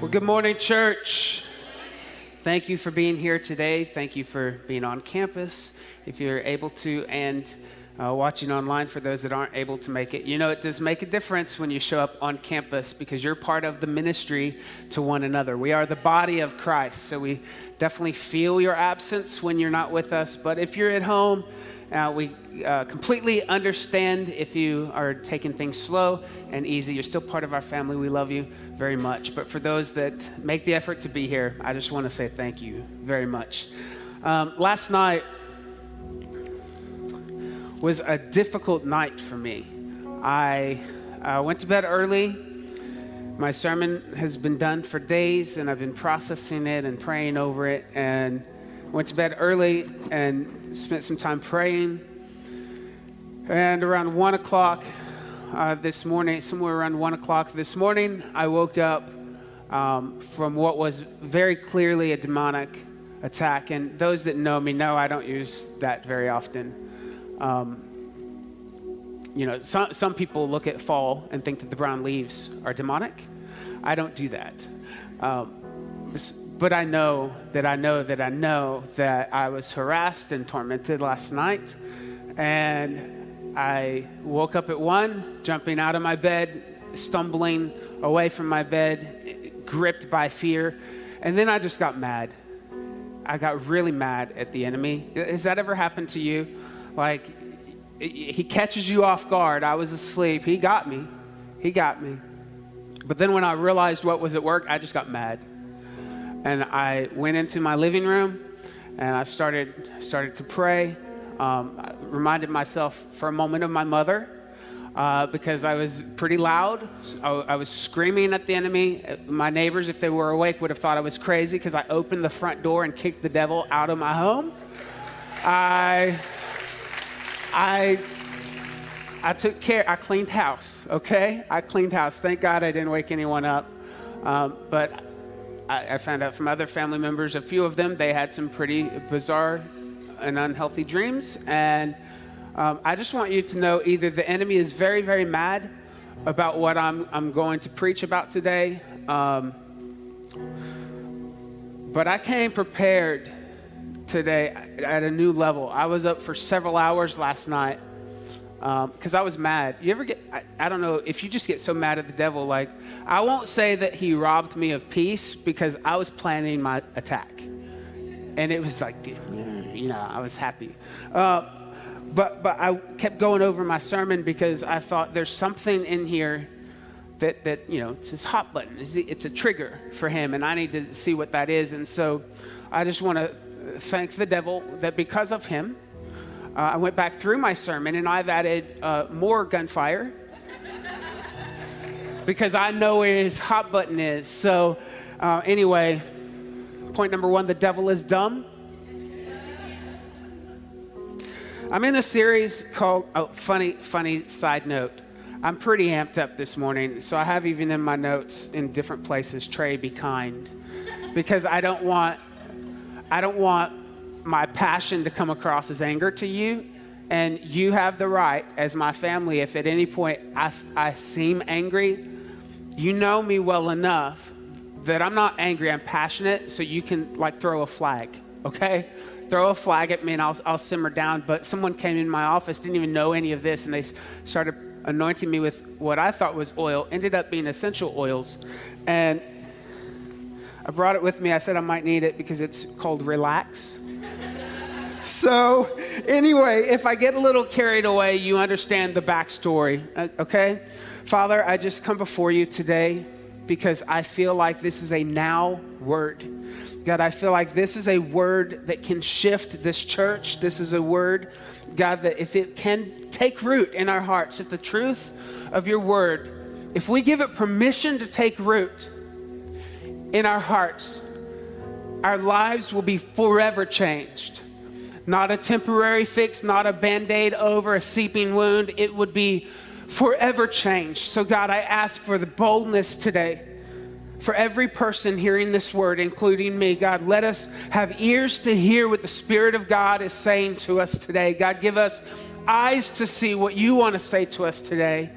Well, good morning, church. Thank you for being here today. Thank you for being on campus, if you're able to, and watching online for those that aren't able to make it. You know, it does make a difference when you show up on campus because you're part of the ministry to one another. We are the body of Christ, so we definitely feel your absence when you're not with us. But if you're at home, we completely understand if you are taking things slow and easy. You're still part of our family. We love you very much. But for those that make the effort to be here, I just want to say thank you very much. Last night was a difficult night for me. I went to bed early. My sermon has been done for days, and I've been processing it and praying over it, and went to bed early and spent some time praying. And around 1 o'clock this morning, somewhere around 1 o'clock this morning, I woke up from what was very clearly a demonic attack. And those that know me know I don't use that very often. You know, some people look at fall and think that the brown leaves are demonic. I don't do that. But I know that I was harassed and tormented last night. And I woke up at 1, jumping out of my bed, stumbling away from my bed, gripped by fear. And then I just got mad. I got really mad at the enemy. Has that ever happened to you? Like, he catches you off guard. I was asleep. He got me. But then when I realized what was at work, I just got mad. And I went into my living room, and I started to pray. I reminded myself for a moment of my mother, because I was pretty loud. I was screaming at the enemy. My neighbors, if they were awake, would have thought I was crazy because I opened the front door and kicked the devil out of my home. I took care. I cleaned house. Okay, I cleaned house. Thank God I didn't wake anyone up. But I found out from other family members, a few of them, they had some pretty bizarre and unhealthy dreams. And I just want you to know either the enemy is very, very mad about what I'm going to preach about today. But I came prepared today at a new level. I was up for several hours last night because I was mad. You ever get, I don't know, if you just get so mad at the devil, like, I won't say that he robbed me of peace because I was planning my attack. And it was like, you know, I was happy. But I kept going over my sermon because I thought there's something in here that you know, it's his hot button. It's a trigger for him, and I need to see what that is. And so I just want to thank the devil that because of him, I went back through my sermon, and I've added more gunfire because I know where his hot button is. So anyway, point number one, the devil is dumb. I'm in a series called, funny side note. I'm pretty amped up this morning, so I have even in my notes in different places, Trey, be kind, because I don't want my passion to come across as anger to you, and you have the right as my family, if at any point I seem angry, you know me well enough that I'm not angry, I'm passionate, so you can like throw a flag, okay? Throw a flag at me and I'll simmer down. But someone came in my office, didn't even know any of this, and they started anointing me with what I thought was oil, ended up being essential oils. And I brought it with me. I said I might need it because it's called Relax. So anyway, if I get a little carried away, you understand the backstory, okay? Father, I just come before you today because I feel like this is a now word. God, I feel like this is a word that can shift this church. This is a word, God, that if it can take root in our hearts, if the truth of your word, if we give it permission to take root in our hearts, our lives will be forever changed. Not a temporary fix, not a Band-Aid over a seeping wound. It would be forever changed. So God, I ask for the boldness today for every person hearing this word, including me. God, let us have ears to hear what the Spirit of God is saying to us today. God, give us eyes to see what you want to say to us today.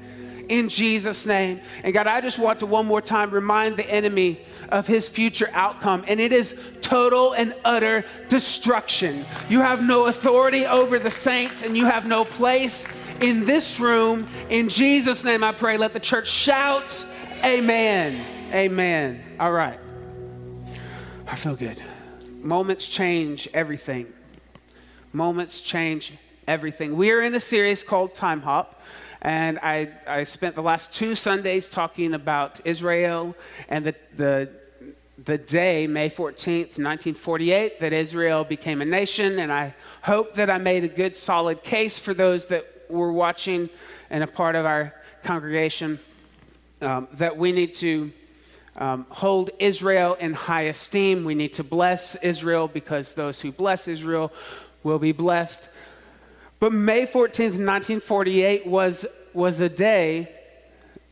in Jesus' name. And God, I just want to one more time remind the enemy of his future outcome, and it is total and utter destruction. You have no authority over the saints, and you have no place in this room. In Jesus' name I pray, let the church shout, amen, amen. All right, I feel good. Moments change everything. Moments change everything. We are in a series called Timehop, and I spent the last two Sundays talking about Israel and the day, May 14th, 1948, that Israel became a nation, and I hope that I made a good, solid case for those that were watching and a part of our congregation that we need to hold Israel in high esteem. We need to bless Israel because those who bless Israel will be blessed. But May 14th, 1948 was a day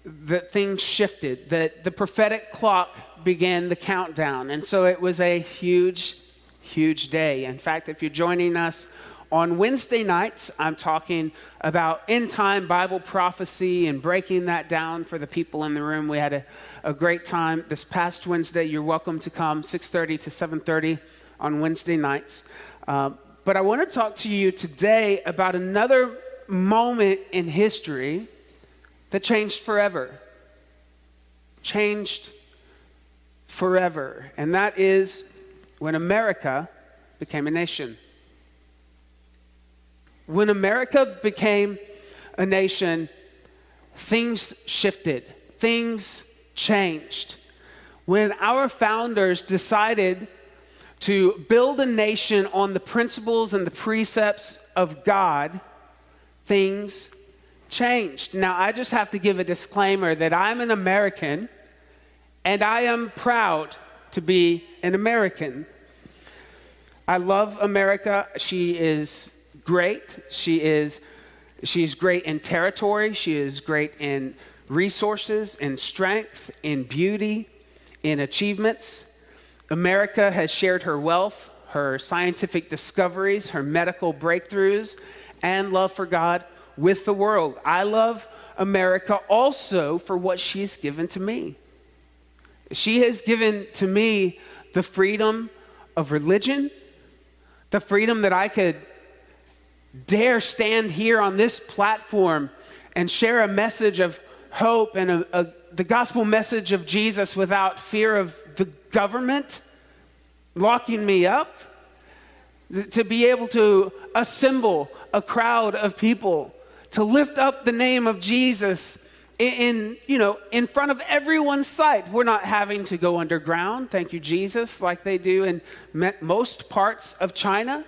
that things shifted, that the prophetic clock began the countdown. And so it was a huge, huge day. In fact, if you're joining us on Wednesday nights, I'm talking about end-time Bible prophecy and breaking that down for the people in the room. We had a great time this past Wednesday. You're welcome to come 6:30 to 7:30 on Wednesday nights. But I want to talk to you today about another moment in history that changed forever. Changed forever. And that is when America became a nation. When America became a nation, things shifted. Things changed. When our founders decided to build a nation on the principles and the precepts of God, things changed. Now, I just have to give a disclaimer that I'm an American, and I am proud to be an American. I love America. She is great. She's great in territory. She is great in resources, in strength, in beauty, in achievements. America has shared her wealth, her scientific discoveries, her medical breakthroughs, and love for God with the world. I love America also for what she's given to me. She has given to me the freedom of religion, the freedom that I could dare stand here on this platform and share a message of hope and the gospel message of Jesus without fear of the government locking me up, to be able to assemble a crowd of people, to lift up the name of Jesus in front of everyone's sight. We're not having to go underground, thank you, Jesus, like they do in most parts of China,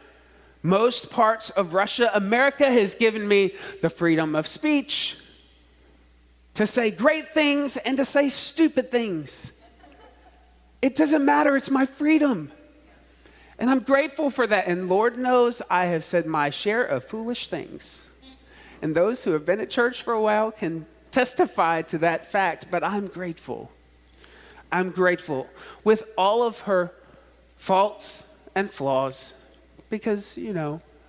most parts of Russia. America has given me the freedom of speech, to say great things and to say stupid things. It doesn't matter, it's my freedom. And I'm grateful for that. And Lord knows I have said my share of foolish things. And those who have been at church for a while can testify to that fact, but I'm grateful. I'm grateful with all of her faults and flaws because,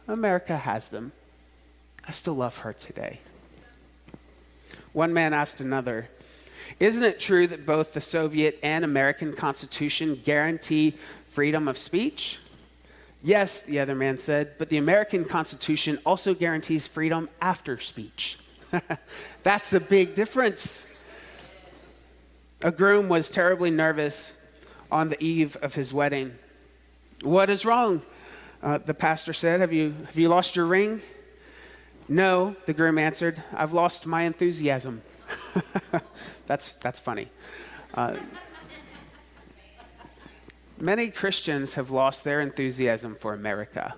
America has them. I still love her today. One man asked another, isn't it true that both the Soviet and American Constitution guarantee freedom of speech? Yes, the other man said, but the American Constitution also guarantees freedom after speech. That's a big difference. A groom was terribly nervous on the eve of his wedding. What is wrong? The pastor said, have you lost your ring? No, the groom answered, I've lost my enthusiasm. That's funny. Many Christians have lost their enthusiasm for America.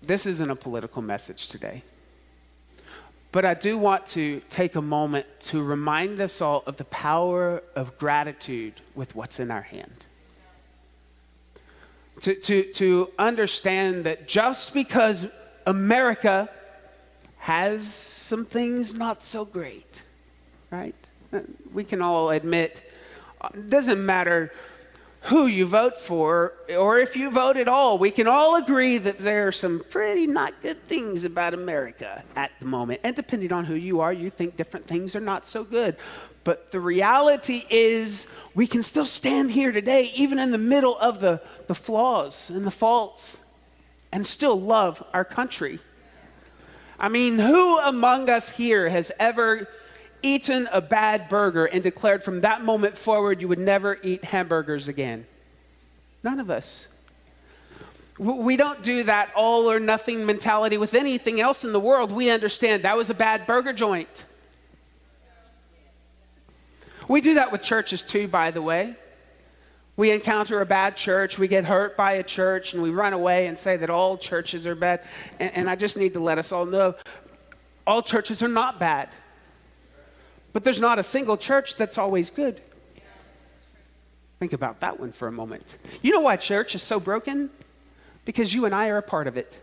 This isn't a political message today. But I do want to take a moment to remind us all of the power of gratitude with what's in our hand. To understand that just because America has some things not so great, right? We can all admit, it doesn't matter who you vote for, or if you vote at all, we can all agree that there are some pretty not good things about America at the moment. And depending on who you are, you think different things are not so good. But the reality is we can still stand here today, even in the middle of the flaws and the faults, and still love our country. I mean, who among us here has ever eaten a bad burger and declared from that moment forward you would never eat hamburgers again? None of us. We don't do that all or nothing mentality with anything else in the world. We understand that was a bad burger joint. We do that with churches too, by the way. We encounter a bad church, we get hurt by a church, and we run away and say that all churches are bad. And I just need to let us all know, all churches are not bad. But there's not a single church that's always good. Think about that one for a moment. You know why church is so broken? Because you and I are a part of it.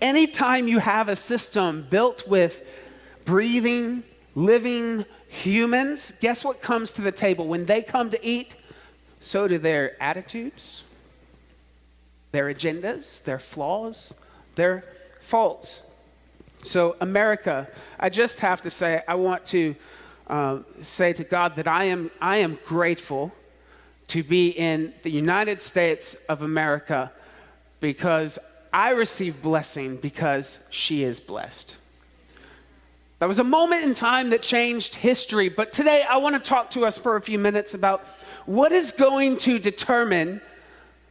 Anytime you have a system built with breathing, living humans, guess what comes to the table? When they come to eat, so do their attitudes, their agendas, their flaws, their faults. So America, I just have to say, I want to say to God that I am grateful to be in the United States of America, because I receive blessing because she is blessed. That was a moment in time that changed history. But today I want to talk to us for a few minutes about what is going to determine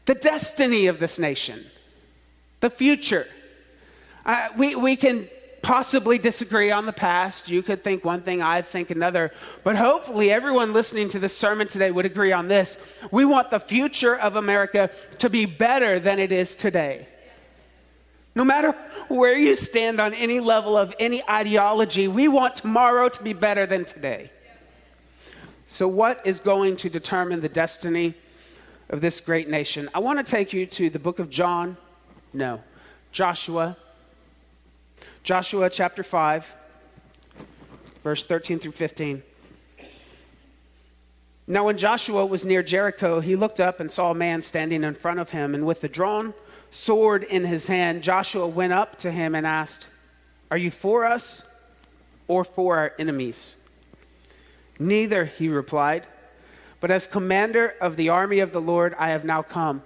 the destiny of this nation, the future. We can possibly disagree on the past. You could think one thing, I think another. But hopefully everyone listening to this sermon today would agree on this. We want the future of America to be better than it is today. No matter where you stand on any level of any ideology, we want tomorrow to be better than today. So what is going to determine the destiny of this great nation? I want to take you to the book of Joshua. Joshua chapter 5, verse 13 through 15. Now when Joshua was near Jericho, he looked up and saw a man standing in front of him, and with the drawn sword in his hand, Joshua went up to him and asked, "Are you for us or for our enemies?" "Neither," he replied, "but as commander of the army of the Lord, I have now come."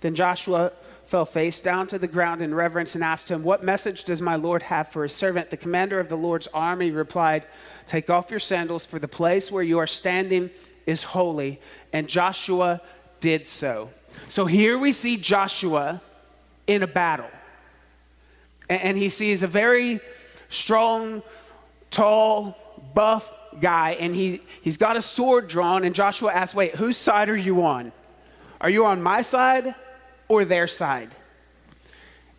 Then Joshua fell face down to the ground in reverence and asked him, "What message does my Lord have for his servant?" The commander of the Lord's army replied, "Take off your sandals, for the place where you are standing is holy." And Joshua did so. So here we see Joshua in a battle. And he sees a very strong, tall, buff guy, and he's got a sword drawn, and Joshua asks, "Wait, whose side are you on? Are you on my side or their side?"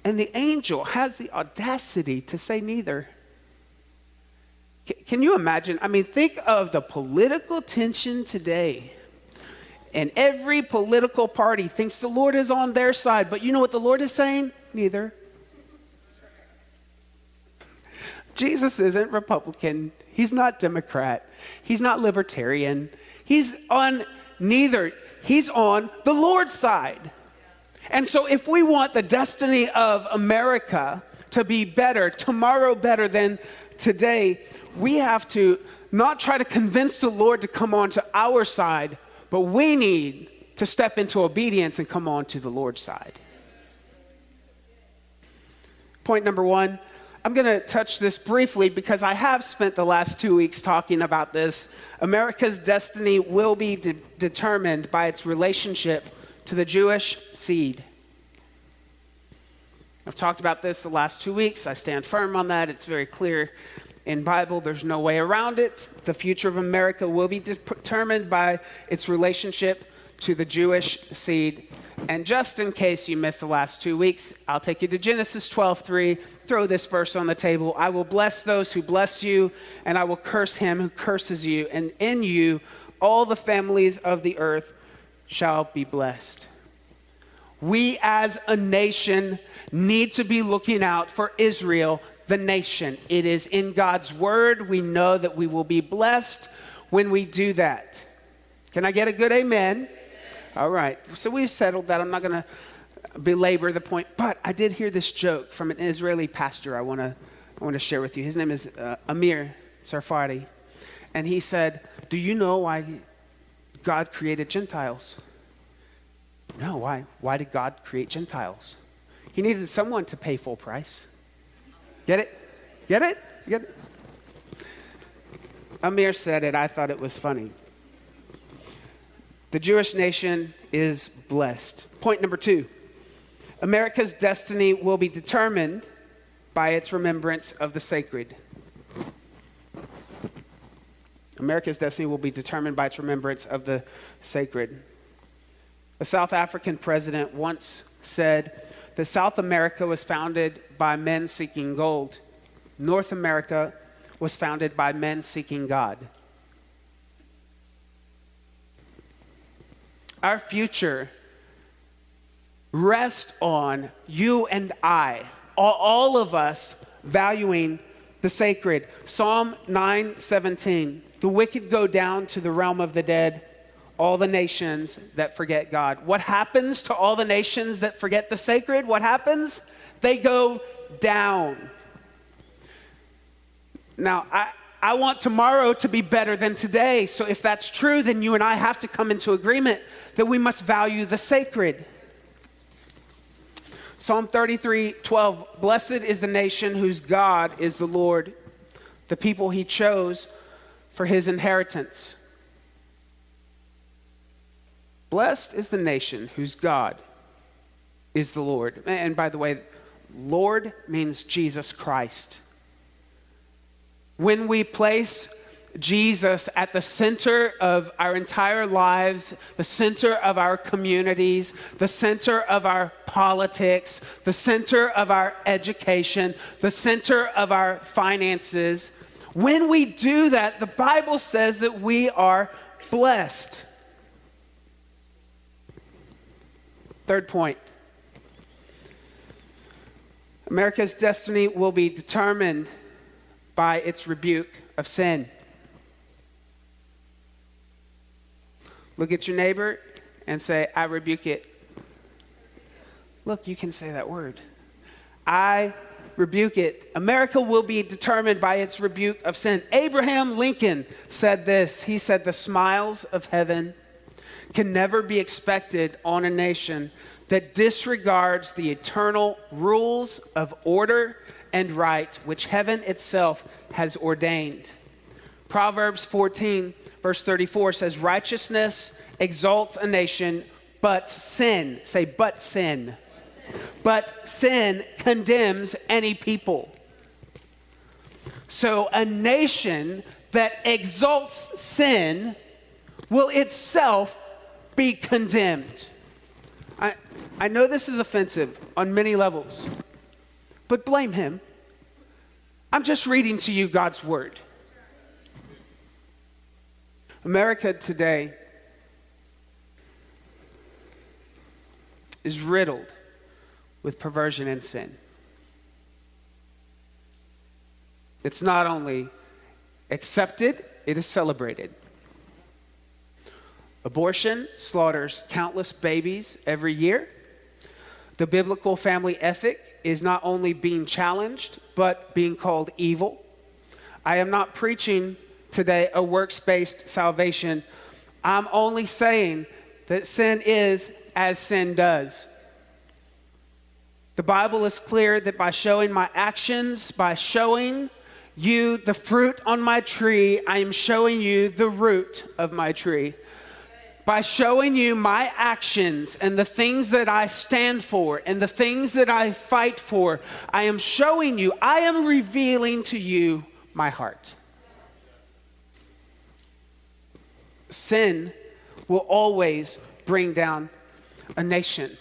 And the angel has the audacity to say neither. Can you imagine? I mean, think of the political tension today. And every political party thinks the Lord is on their side, but you know what the Lord is saying? Neither. Jesus isn't Republican. He's not Democrat. He's not Libertarian. He's on neither. He's on the Lord's side. And so if we want the destiny of America to be better, tomorrow better than today, we have to not try to convince the Lord to come onto our side, but we need to step into obedience and come onto the Lord's side. Point number one, I'm going to touch this briefly because I have spent the last 2 weeks talking about this. America's destiny will be determined by its relationship to the Jewish seed. I've talked about this the last 2 weeks. I stand firm on that. It's very clear in the Bible. There's no way around it. The future of America will be determined by its relationship to the Jewish seed. And just in case you missed the last 2 weeks, I'll take you to Genesis 12:3. Throw this verse on the table. "I will bless those who bless you, and I will curse him who curses you. And in you, all the families of the earth shall be blessed." We as a nation need to be looking out for Israel, the nation. It is in God's word. We know that we will be blessed when we do that. Can I get a good amen? All right. So we've settled that. I'm not going to belabor the point, but I did hear this joke from an Israeli pastor I want to share with you. His name is Amir Sarfati. And he said, do you know why God created Gentiles? No, why? Why did God create Gentiles? He needed someone to pay full price. Get it? Get it? Get it? Amir said it. I thought it was funny. The Jewish nation is blessed. Point number 2. America's destiny will be determined by its remembrance of the sacred. America's destiny will be determined by its remembrance of the sacred. A South African president once said that South America was founded by men seeking gold. North America was founded by men seeking God. Our future rests on you and I, all of us valuing the sacred. Psalm 9:17, the wicked go down to the realm of the dead, all the nations that forget God. What happens to all the nations that forget the sacred? What happens? They go down. Now, I want tomorrow to be better than today. So if that's true, then you and I have to come into agreement that we must value the sacred. Psalm 33:12, blessed is the nation whose God is the Lord, the people he chose for his inheritance. Blessed is the nation whose God is the Lord. And by the way, Lord means Jesus Christ. When we place Jesus at the center of our entire lives, the center of our communities, the center of our politics, the center of our education, the center of our finances, when we do that, the Bible says that we are blessed. Third point. America's destiny will be determined by its rebuke of sin. Look at your neighbor and say, I rebuke it. Look, you can say that word. I rebuke it. America will be determined by its rebuke of sin. Abraham Lincoln said this. He said, the smiles of heaven can never be expected on a nation that disregards the eternal rules of order and right, which heaven itself has ordained. Proverbs 14, verse 34 says, righteousness exalts a nation, but sin, say, but sin. But sin condemns any people. So a nation that exalts sin will itself be condemned. I know this is offensive on many levels, but blame him. I'm just reading to you God's word. America today is riddled with perversion and sin. It's not only accepted, it is celebrated. Abortion slaughters countless babies every year. The biblical family ethic is not only being challenged, but being called evil. I am not preaching today a works-based salvation. I'm only saying that sin is as sin does. The Bible is clear that by showing my actions, by showing you the fruit on my tree, I am showing you the root of my tree. By showing you my actions and the things that I stand for and the things that I fight for, I am showing you, I am revealing to you my heart. Sin will always bring down a nation.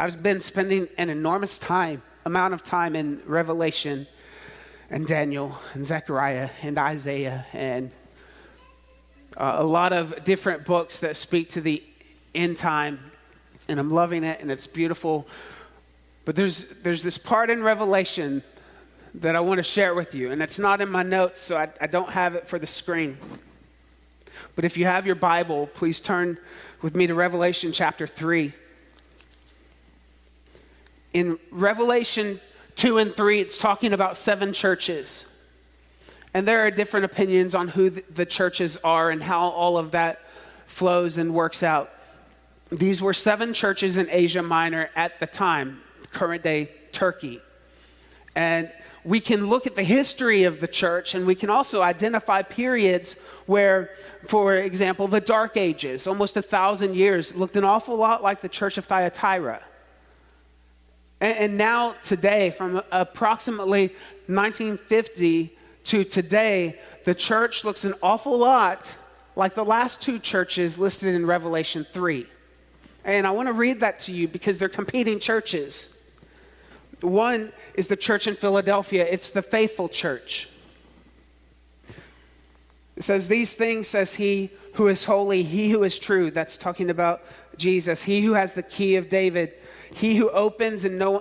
I've been spending an enormous amount of time in Revelation and Daniel and Zechariah and Isaiah and a lot of different books that speak to the end time, and I'm loving it, and it's beautiful. But there's this part in Revelation that I want to share with you, and it's not in my notes, so I don't have it for the screen. But if you have your Bible, please turn with me to Revelation chapter 3. In Revelation 2 and 3, it's talking about 7 churches. And there are different opinions on who the churches are and how all of that flows and works out. These were 7 churches in Asia Minor at the time, current day Turkey. And we can look at the history of the church, and we can also identify periods where, for example, the Dark Ages, almost 1,000 years, looked an awful lot like the Church of Thyatira. And now today, from approximately 1950 to today, the church looks an awful lot like the last 2 churches listed in Revelation 3. And I want to read that to you because they're competing churches. One is the church in Philadelphia. It's the faithful church. It says, "These things says he who is holy, he who is true." That's talking about Jesus. "He who has the key of David, he who opens and no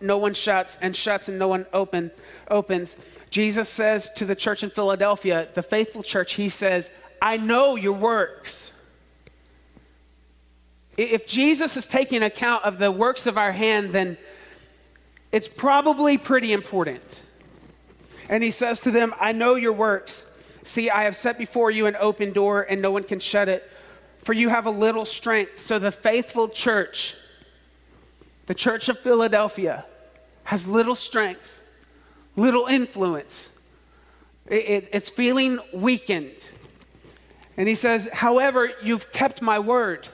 one shuts, and shuts and no one opens. Jesus says to the church in Philadelphia, the faithful church, he says, "I know your works." If Jesus is taking account of the works of our hand, then it's probably pretty important. And he says to them, "I know your works. See, I have set before you an open door, and no one can shut it, for you have a little strength." So the faithful church, the church of Philadelphia, has little strength, little influence. It's feeling weakened. And he says, "However, you've kept my word."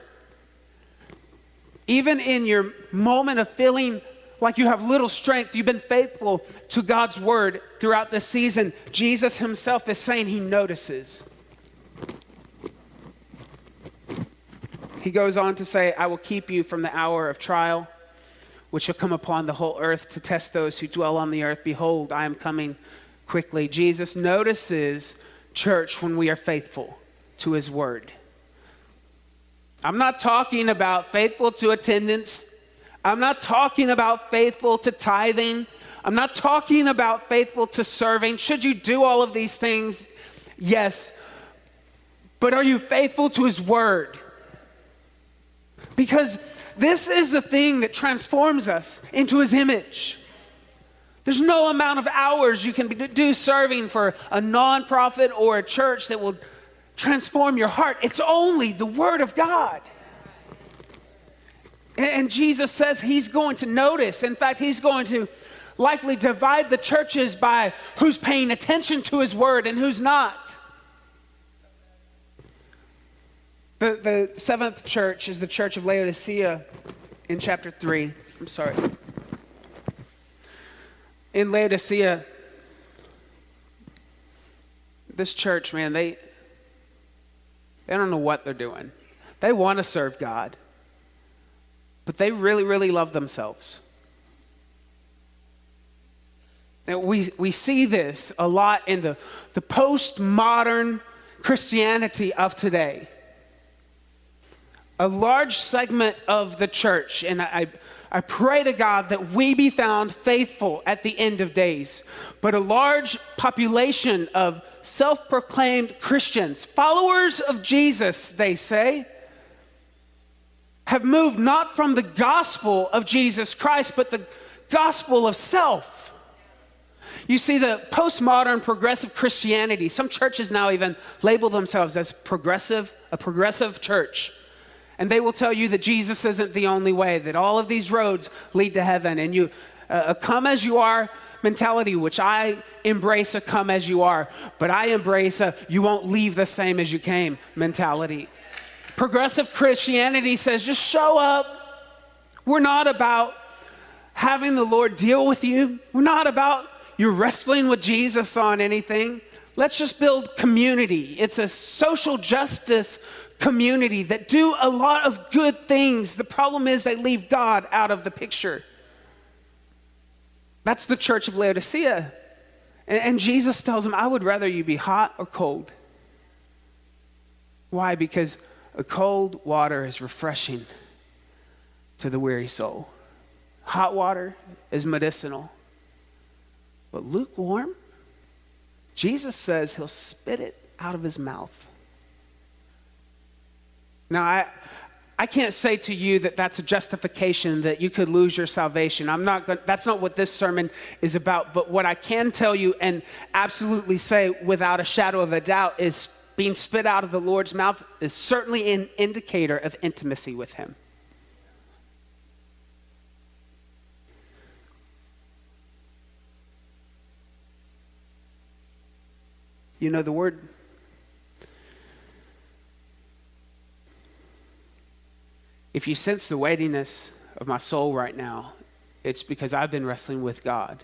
Even in your moment of feeling like you have little strength, you've been faithful to God's word throughout this season. Jesus himself is saying he notices. He goes on to say, "I will keep you from the hour of trial, which shall come upon the whole earth to test those who dwell on the earth. Behold, I am coming quickly." Jesus notices, church, when we are faithful to his word. I'm not talking about faithful to attendance. I'm not talking about faithful to tithing. I'm not talking about faithful to serving. Should you do all of these things? Yes. But are you faithful to his word? Because this is the thing that transforms us into his image. There's no amount of hours you can do serving for a nonprofit or a church that will transform your heart. It's only the word of God. And Jesus says he's going to notice. In fact, he's going to likely divide the churches by who's paying attention to his word and who's not. The 7th church is the church of Laodicea in chapter 3. In Laodicea, this church, man, they don't know what they're doing. They want to serve God, but they really, really love themselves. And we see this a lot in the postmodern Christianity of today. A large segment of the church, and I pray to God that we be found faithful at the end of days, but a large population of self-proclaimed Christians, followers of Jesus, they say, have moved not from the gospel of Jesus Christ, but the gospel of self. You see, the postmodern progressive Christianity, some churches now even label themselves as progressive, a progressive church. And they will tell you that Jesus isn't the only way, that all of these roads lead to heaven. And you come as you are mentality, which I embrace a come as you are, but I embrace a you won't leave the same as you came mentality. Progressive Christianity says, just show up. We're not about having the Lord deal with you. We're not about you wrestling with Jesus on anything. Let's just build community. It's a social justice community that do a lot of good things. The problem is they leave God out of the picture. That's the church of Laodicea. And Jesus tells them, I would rather you be hot or cold. Why? Because a cold water is refreshing to the weary soul. Hot water is medicinal. But lukewarm, Jesus says he'll spit it out of his mouth. Now, I can't say to you that that's a justification that you could lose your salvation. That's not what this sermon is about. But what I can tell you and absolutely say without a shadow of a doubt is being spit out of the Lord's mouth is certainly an indicator of intimacy with him. You know the word. If you sense the weightiness of my soul right now, it's because I've been wrestling with God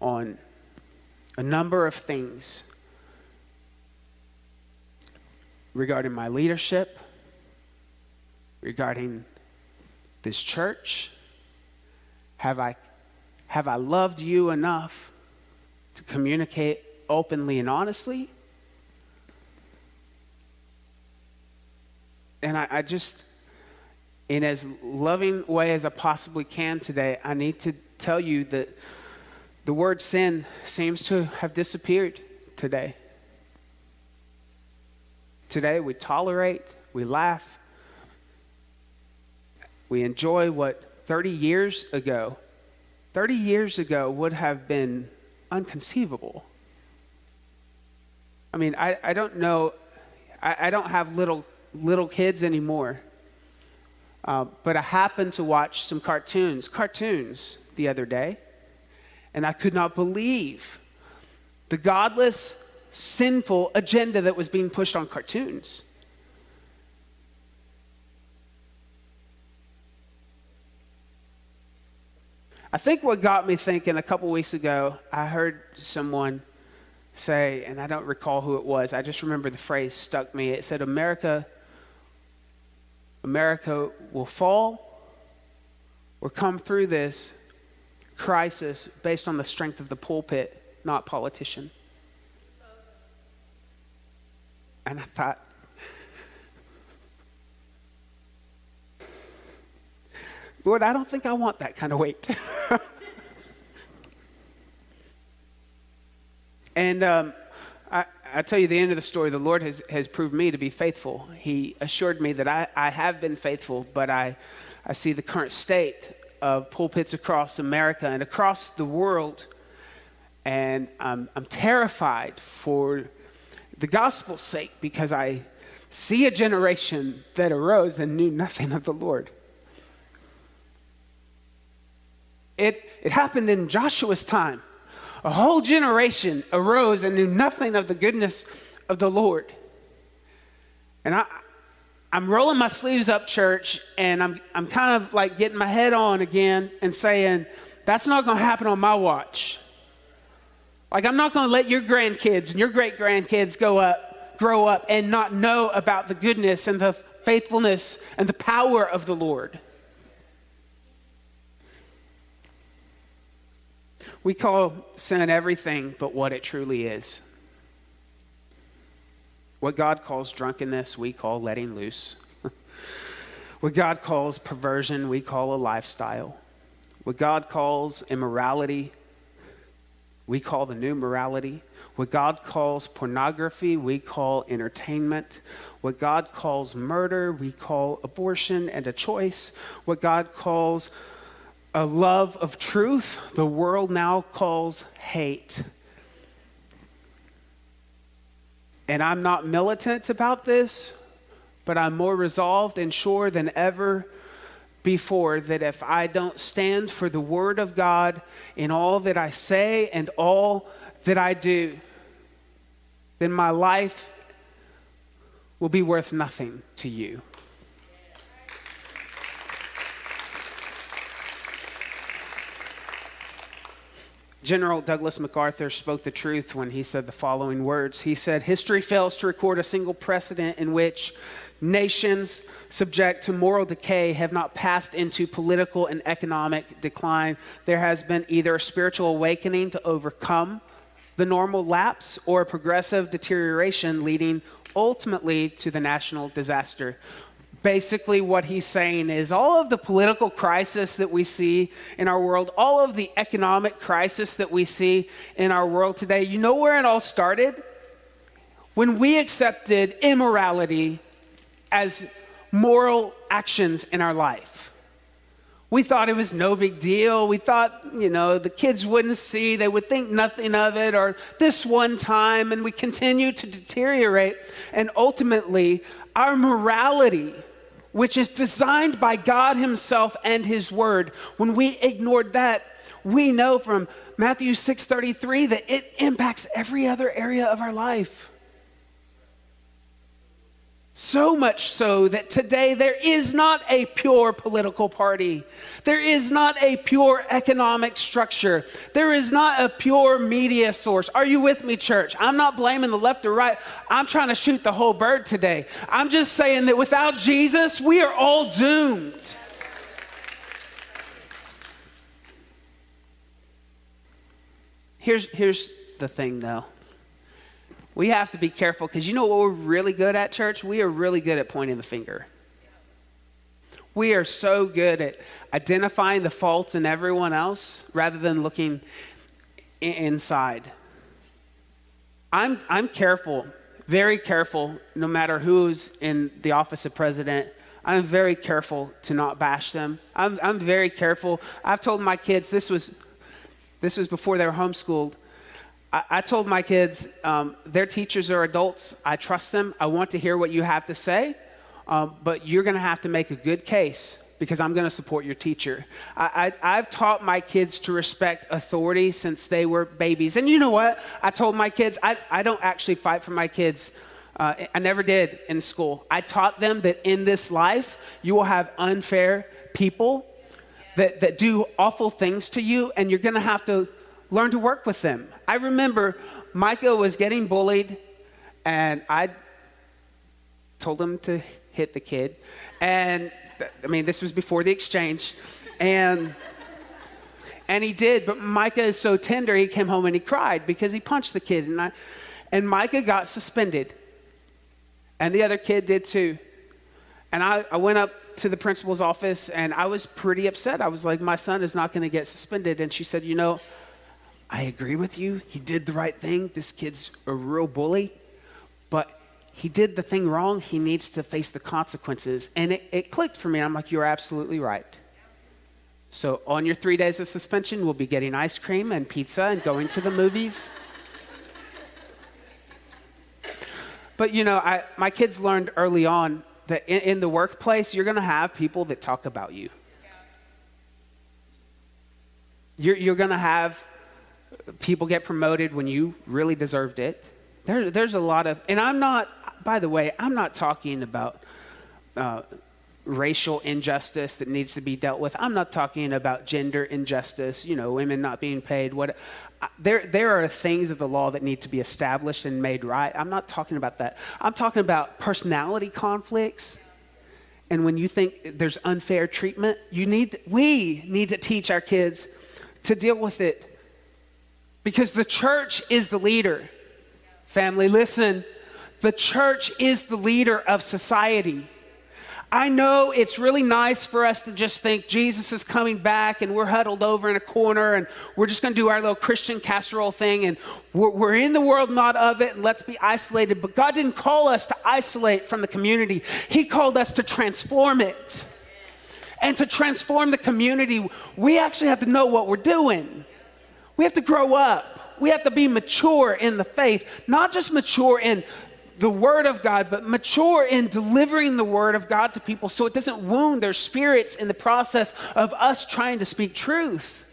on a number of things regarding my leadership, regarding this church. Have I loved you enough to communicate openly and honestly? And I just, in as loving way as I possibly can today, I need to tell you that the word sin seems to have disappeared today. Today we tolerate, we laugh, we enjoy what 30 years ago would have been inconceivable. I mean, I don't know, I don't have little kids anymore, but I happened to watch some cartoons the other day, and I could not believe the godless, sinful agenda that was being pushed on cartoons. I think what got me thinking, a couple weeks ago, I heard someone say, and I don't recall who it was, I just remember the phrase stuck me. It said, America will fall or come through this crisis based on the strength of the pulpit, not politician. And I thought, Lord, I don't think I want that kind of weight. And I tell you the end of the story. The Lord has proved me to be faithful. He assured me that I have been faithful, but I see the current state of pulpits across America and across the world, and I'm terrified for the gospel's sake, because I see a generation that arose and knew nothing of the Lord. It happened in Joshua's time. A whole generation arose and knew nothing of the goodness of the Lord. And I'm rolling my sleeves up, church, and I'm kind of like getting my head on again and saying, that's not going to happen on my watch. Like, I'm not going to let your grandkids and your great-grandkids grow up and not know about the goodness and the faithfulness and the power of the Lord. We call sin everything but what it truly is. What God calls drunkenness, we call letting loose. What God calls perversion, we call a lifestyle. What God calls immorality, we call the new morality. What God calls pornography, we call entertainment. What God calls murder, we call abortion and a choice. What God calls a love of truth, the world now calls hate. And I'm not militant about this, but I'm more resolved and sure than ever before that if I don't stand for the word of God in all that I say and all that I do, then my life will be worth nothing to you. General Douglas MacArthur spoke the truth when he said the following words. He said, history fails to record a single precedent in which nations subject to moral decay have not passed into political and economic decline. There has been either a spiritual awakening to overcome the normal lapse or a progressive deterioration leading ultimately to the national disaster. Basically, what he's saying is all of the political crisis that we see in our world, all of the economic crisis that we see in our world today, you know where it all started? When we accepted immorality as moral actions in our life. We thought it was no big deal. We thought, you know, the kids wouldn't see, they would think nothing of it, or this one time, and we continue to deteriorate. And ultimately, our morality, which is designed by God himself and his word, when we ignored that, we know from Matthew 6:33 that it impacts every other area of our life. So much so that today there is not a pure political party. There is not a pure economic structure. There is not a pure media source. Are you with me, church? I'm not blaming the left or right. I'm trying to shoot the whole bird today. I'm just saying that without Jesus, we are all doomed. Here's the thing, though. We have to be careful, because you know what we're really good at, church? We are really good at pointing the finger. We are so good at identifying the faults in everyone else rather than looking inside. I'm careful, very careful, no matter who's in the office of president. I'm very careful to not bash them. I'm very careful. I've told my kids, this was before they were homeschooled, I told my kids, their teachers are adults. I trust them. I want to hear what you have to say, but you're going to have to make a good case, because I'm going to support your teacher. I've taught my kids to respect authority since they were babies. And you know what? I told my kids, I don't actually fight for my kids. I never did in school. I taught them that in this life, you will have unfair people that do awful things to you, and you're going to have to learn to work with them. I remember Micah was getting bullied, and I told him to hit the kid. And this was before the exchange. And he did, but Micah is so tender, he came home and he cried because he punched the kid. And Micah got suspended. And the other kid did too. And I went up to the principal's office, and I was pretty upset. I was like, my son is not going to get suspended. And she said, you know, I agree with you. He did the right thing. This kid's a real bully, but he did the thing wrong. He needs to face the consequences. And it clicked for me. I'm like, you're absolutely right. So on your 3 days of suspension, we'll be getting ice cream and pizza and going to the movies. But you know, my kids learned early on that in the workplace, you're going to have people that talk about you. You're going to have people get promoted when you really deserved it. There's a lot of, and I'm not, by the way, I'm not talking about racial injustice that needs to be dealt with. I'm not talking about gender injustice, you know, women not being paid. There are things of the law that need to be established and made right. I'm not talking about that. I'm talking about personality conflicts. And when you think there's unfair treatment, we need to teach our kids to deal with it. Because the church is the leader. Family, listen. The church is the leader of society. I know it's really nice for us to just think Jesus is coming back and we're huddled over in a corner and we're just going to do our little Christian casserole thing, and we're in the world, not of it, and let's be isolated. But God didn't call us to isolate from the community. He called us to transform it. And to transform the community, we actually have to know what we're doing. We have to grow up. We have to be mature in the faith, not just mature in the word of God, but mature in delivering the word of God to people so it doesn't wound their spirits in the process of us trying to speak truth.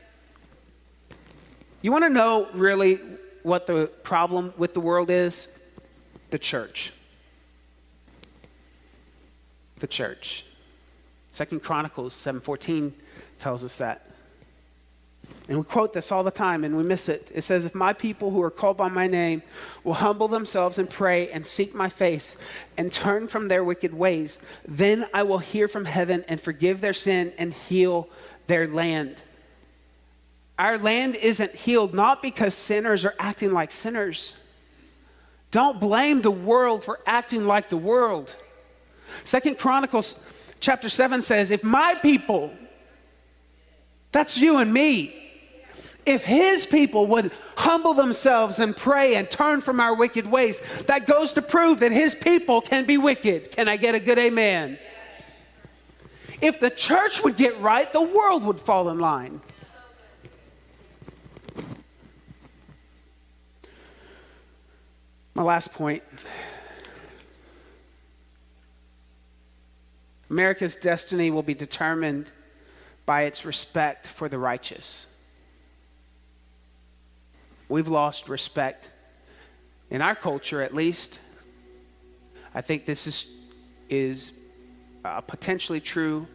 You want to know really what the problem with the world is? The church. The church. 2 Chronicles 7:14 tells us that. And we quote this all the time, and we miss it. It says, if my people who are called by my name will humble themselves and pray and seek my face and turn from their wicked ways, then I will hear from heaven and forgive their sin and heal their land. Our land isn't healed, not because sinners are acting like sinners. Don't blame the world for acting like the world. 2 Chronicles chapter 7 says, if my people, that's you and me, If his people would humble themselves and pray and turn from our wicked ways, that goes to prove that his people can be wicked. Can I get a good amen? If the church would get right, the world would fall in line. My last point. America's destiny will be determined by its respect for the righteous. We've lost respect in our culture, at least. I think this is potentially true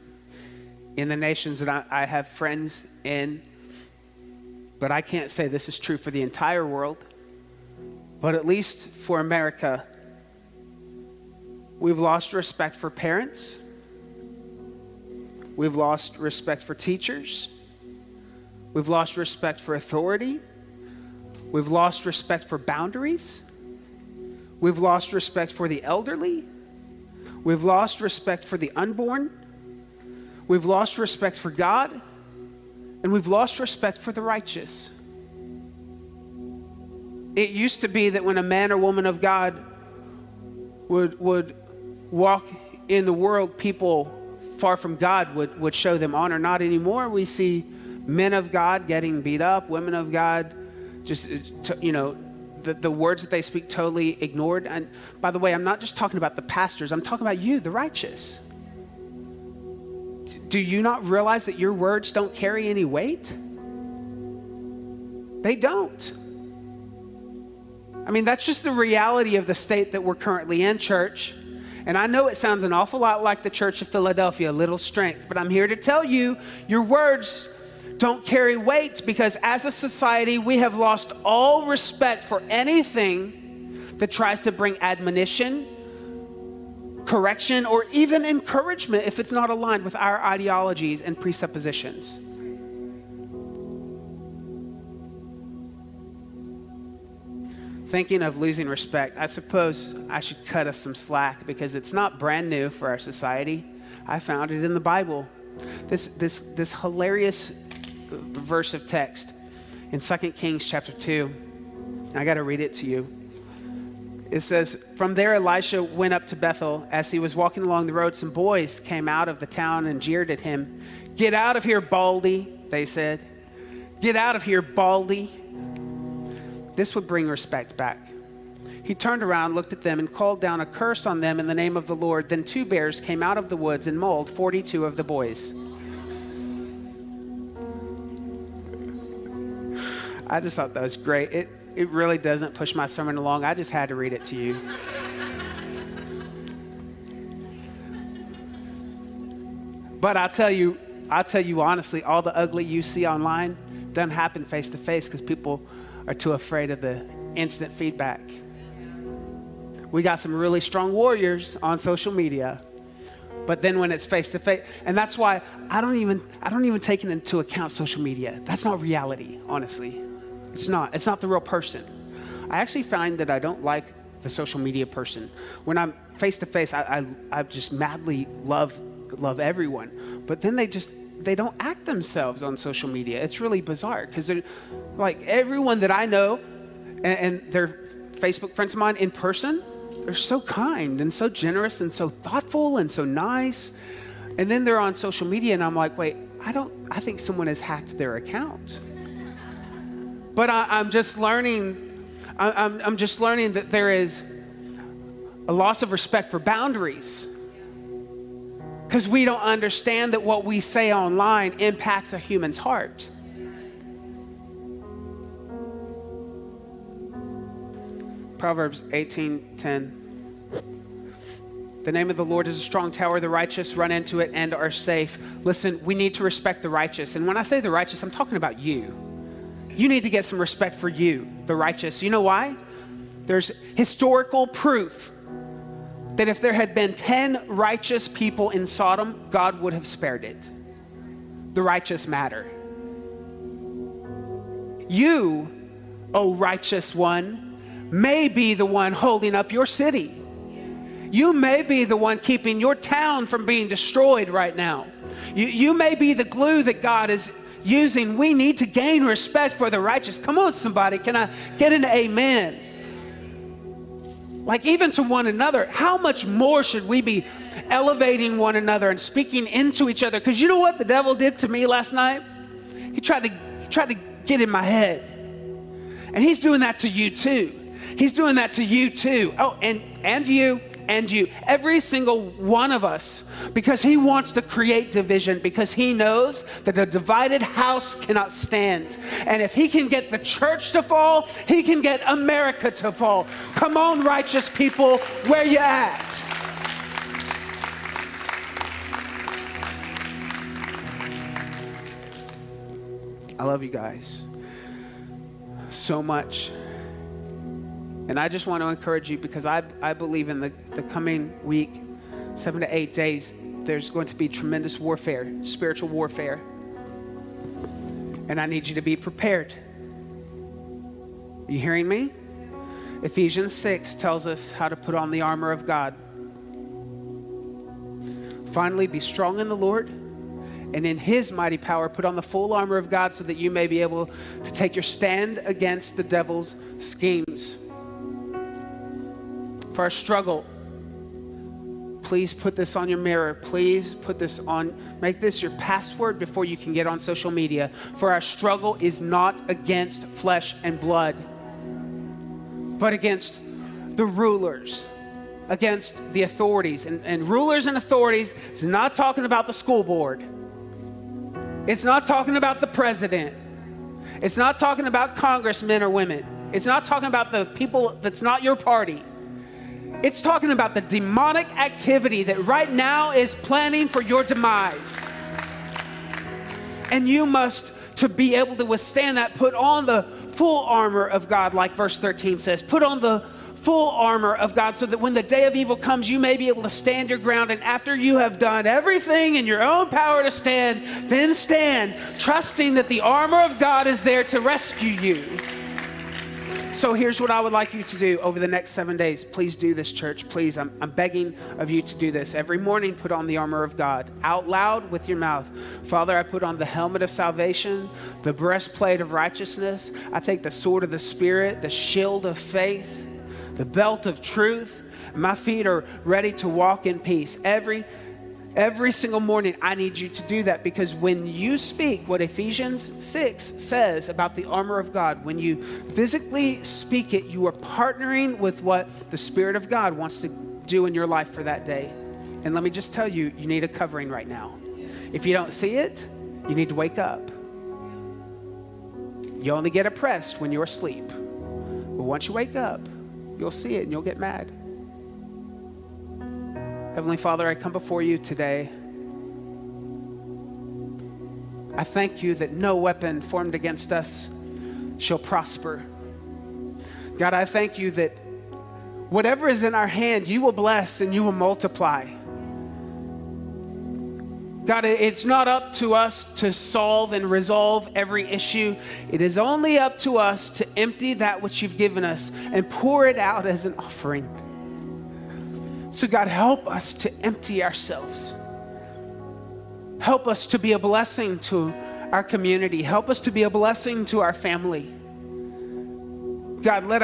in the nations that I have friends in, but I can't say this is true for the entire world. But at least for America, we've lost respect for parents. We've lost respect for teachers. We've lost respect for authority. We've lost respect for boundaries. We've lost respect for the elderly. We've lost respect for the unborn. We've lost respect for God. And we've lost respect for the righteous. It used to be that when a man or woman of God would walk in the world, people far from God would show them honor. Not anymore. We see men of God getting beat up, women of God just, the words that they speak totally ignored. And by the way, I'm not just talking about the pastors. I'm talking about you, the righteous. Do you not realize that your words don't carry any weight? They don't. I mean, that's just the reality of the state that we're currently in, church. And I know it sounds an awful lot like the Church of Philadelphia, little strength. But I'm here to tell you, your words don't carry weight, because as a society, we have lost all respect for anything that tries to bring admonition, correction, or even encouragement if it's not aligned with our ideologies and presuppositions. Thinking of losing respect, I suppose I should cut us some slack, because it's not brand new for our society. I found it in the Bible. This hilarious verse of text in 2 Kings chapter 2. I got to read it to you. It says, "From there Elisha went up to Bethel. As he was walking along the road, some boys came out of the town and jeered at him. 'Get out of here, Baldy,' they said. 'Get out of here, Baldy.' This would bring respect back. He turned around, looked at them, and called down a curse on them in the name of the Lord. Then two bears came out of the woods and mauled 42 of the boys." I just thought that was great. It really doesn't push my sermon along. I just had to read it to you. But I'll tell you honestly, all the ugly you see online doesn't happen face to face, because people are too afraid of the instant feedback. We got some really strong warriors on social media, but then when it's face to face, and that's why I don't even take it into account social media. That's not reality, honestly. It's not the real person. I actually find that I don't like the social media person. When I'm face to face, I just madly love everyone, but then they don't act themselves on social media. It's really bizarre, because they're like everyone that I know, and they're Facebook friends of mine in person. They're so kind and so generous and so thoughtful and so nice. And then they're on social media, and I'm like, wait, I think someone has hacked their account. But I'm just learning that there is a loss of respect for boundaries, because we don't understand that what we say online impacts a human's heart. Proverbs 18:10. "The name of the Lord is a strong tower. The righteous run into it and are safe." Listen, we need to respect the righteous. And when I say the righteous, I'm talking about you. You need to get some respect for you, the righteous. You know why? There's historical proof that if there had been 10 righteous people in Sodom, God would have spared it. The righteous matter. You, O righteous one, may be the one holding up your city. You may be the one keeping your town from being destroyed right now. You may be the glue that God is using, we need to gain respect for the righteous. Come on, somebody. Can I get an amen? Like, even to one another, how much more should we be elevating one another and speaking into each other? Because you know what the devil did to me last night? He tried to get in my head. And he's doing that to you too. He's doing that to you too. Oh, and you. And you, every single one of us, because he wants to create division, because he knows that a divided house cannot stand. And if he can get the church to fall, he can get America to fall. Come on, righteous people, where you at? I love you guys so much. And I just want to encourage you, because I believe in the coming week, 7 to 8 days, there's going to be tremendous warfare, spiritual warfare. And I need you to be prepared. Are you hearing me? Ephesians 6 tells us how to put on the armor of God. Finally, be strong in the Lord and in his mighty power, put on the full armor of God so that you may be able to take your stand against the devil's schemes. For our struggle, please put this on your mirror. Please put this on, make this your password before you can get on social media. For our struggle is not against flesh and blood, but against the rulers, against the authorities. And rulers and authorities is not talking about the school board. It's not talking about the president. It's not talking about congressmen or women. It's not talking about the people that's not your party. It's talking about the demonic activity that right now is planning for your demise. And you must, to be able to withstand that, put on the full armor of God, like verse 13 says. Put on the full armor of God so that when the day of evil comes, you may be able to stand your ground. And after you have done everything in your own power to stand, then stand, trusting that the armor of God is there to rescue you. So here's what I would like you to do over the next 7 days. Please do this, church. Please, I'm begging of you to do this. Every morning, put on the armor of God. Out loud with your mouth. Father, I put on the helmet of salvation, the breastplate of righteousness. I take the sword of the Spirit, the shield of faith, the belt of truth. My feet are ready to walk in peace. Every single morning, I need you to do that, because when you speak what Ephesians 6 says about the armor of God, when you physically speak it, you are partnering with what the Spirit of God wants to do in your life for that day. And let me just tell you, you need a covering right now. If you don't see it, you need to wake up. You only get oppressed when you're asleep. But once you wake up, you'll see it and you'll get mad. Heavenly Father, I come before you today. I thank you that no weapon formed against us shall prosper. God, I thank you that whatever is in our hand, you will bless and you will multiply. God, it's not up to us to solve and resolve every issue. It is only up to us to empty that which you've given us and pour it out as an offering. So God, help us to empty ourselves. Help us to be a blessing to our community. Help us to be a blessing to our family. God, let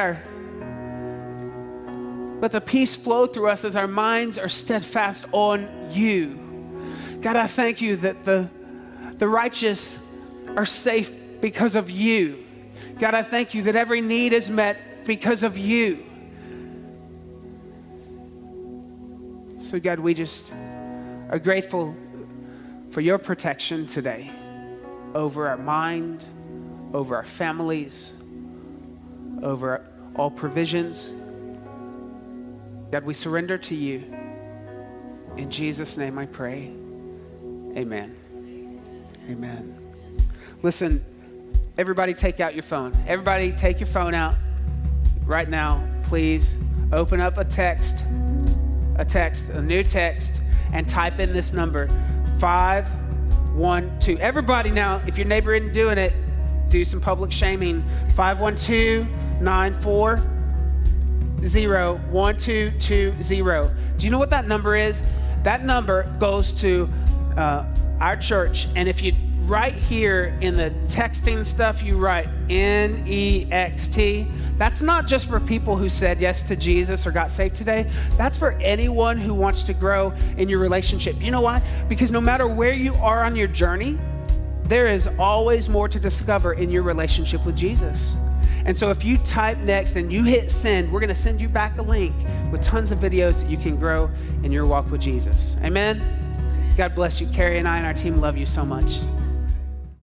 the peace flow through us as our minds are steadfast on you. God, I thank you that the righteous are safe because of you. God, I thank you that every need is met because of you. So God, we just are grateful for your protection today over our mind, over our families, over all provisions. God, we surrender to you. In Jesus' name I pray. Amen. Amen. Listen, everybody take out your phone. Everybody take your phone out right now, please. Open up a new text, and type in this number, 512. Everybody now, if your neighbor isn't doing it, do some public shaming. 512-940-1220. Do you know what that number is? That number goes to our church, and if you right here in the texting stuff, you write N-E-X-T. That's not just for people who said yes to Jesus or got saved today. That's for anyone who wants to grow in your relationship. You know why? Because no matter where you are on your journey, there is always more to discover in your relationship with Jesus. And so if you type next and you hit send, we're going to send you back a link with tons of videos that you can grow in your walk with Jesus. Amen? God bless you. Carrie and I and our team love you so much.